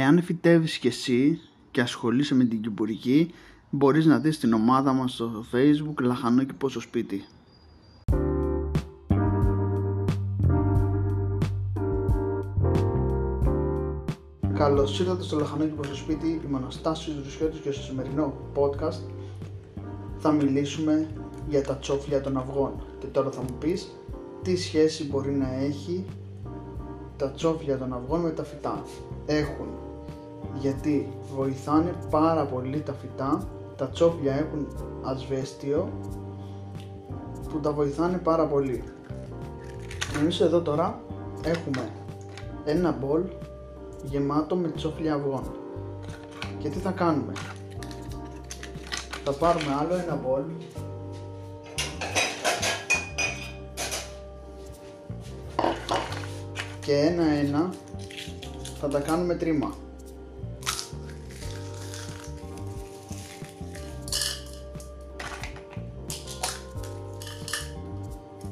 Εάν φυτεύεις και εσύ και ασχολείσαι με την κυπουρική, μπορείς να δεις την ομάδα μας στο Facebook Λαχανόκηπος στο Σπίτι. Καλώς ήρθατε στο Λαχανόκηπος στο Σπίτι, η Μοναστάση Ζουρουσιώτης, και στο σημερινό podcast θα μιλήσουμε για τα τσόφλια των αυγών. Και τώρα θα μου πεις τι σχέση μπορεί να έχει τα τσόφλια των αυγών με τα φυτά. Έχουν, γιατί βοηθάνε πάρα πολύ τα φυτά. Τα τσόφλια έχουν ασβέστιο που τα βοηθάνε πάρα πολύ. Εμείς εδώ τώρα έχουμε ένα μπολ γεμάτο με τσόφλια αυγών. Και τι θα κάνουμε? Θα πάρουμε άλλο ένα μπολ και ένα-ένα θα τα κάνουμε τρίμα.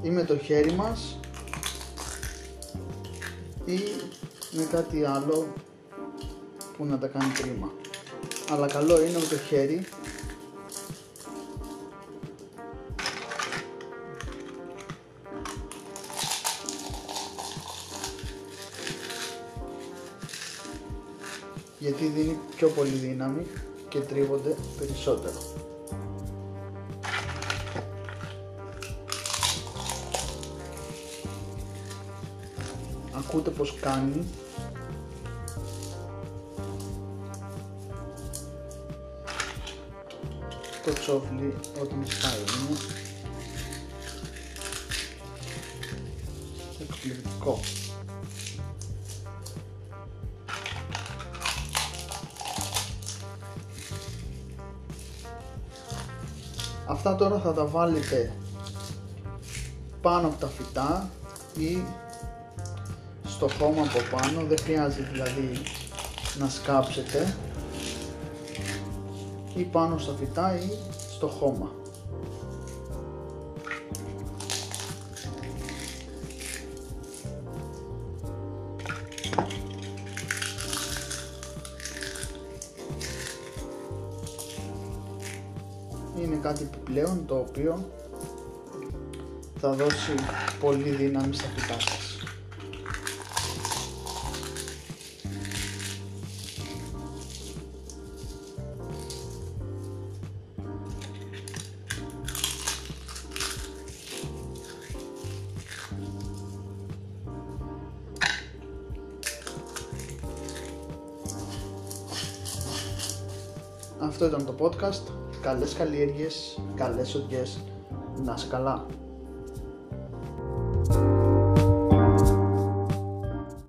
Ή με το χέρι μας ή με κάτι άλλο που να τα κάνει τρίμα. Αλλά καλό είναι με το χέρι, γιατί δίνει πιο πολύ δύναμη και τρίβονται περισσότερο. Ακούτε πως κάνει. Το τσόφλι όταν σκάει είναι εκπληκτικό. Αυτά τώρα θα τα βάλετε πάνω από τα φυτά ή στο χώμα από πάνω, δεν χρειάζεται δηλαδή να σκάψετε, ή πάνω στα φυτά ή στο χώμα. Είναι κάτι επιπλέον το οποίο θα δώσει πολύ δύναμη στα φυτά σας. Αυτό ήταν το podcast. Καλές καλλιέργειες, καλές οδηγές, να είσαι καλά.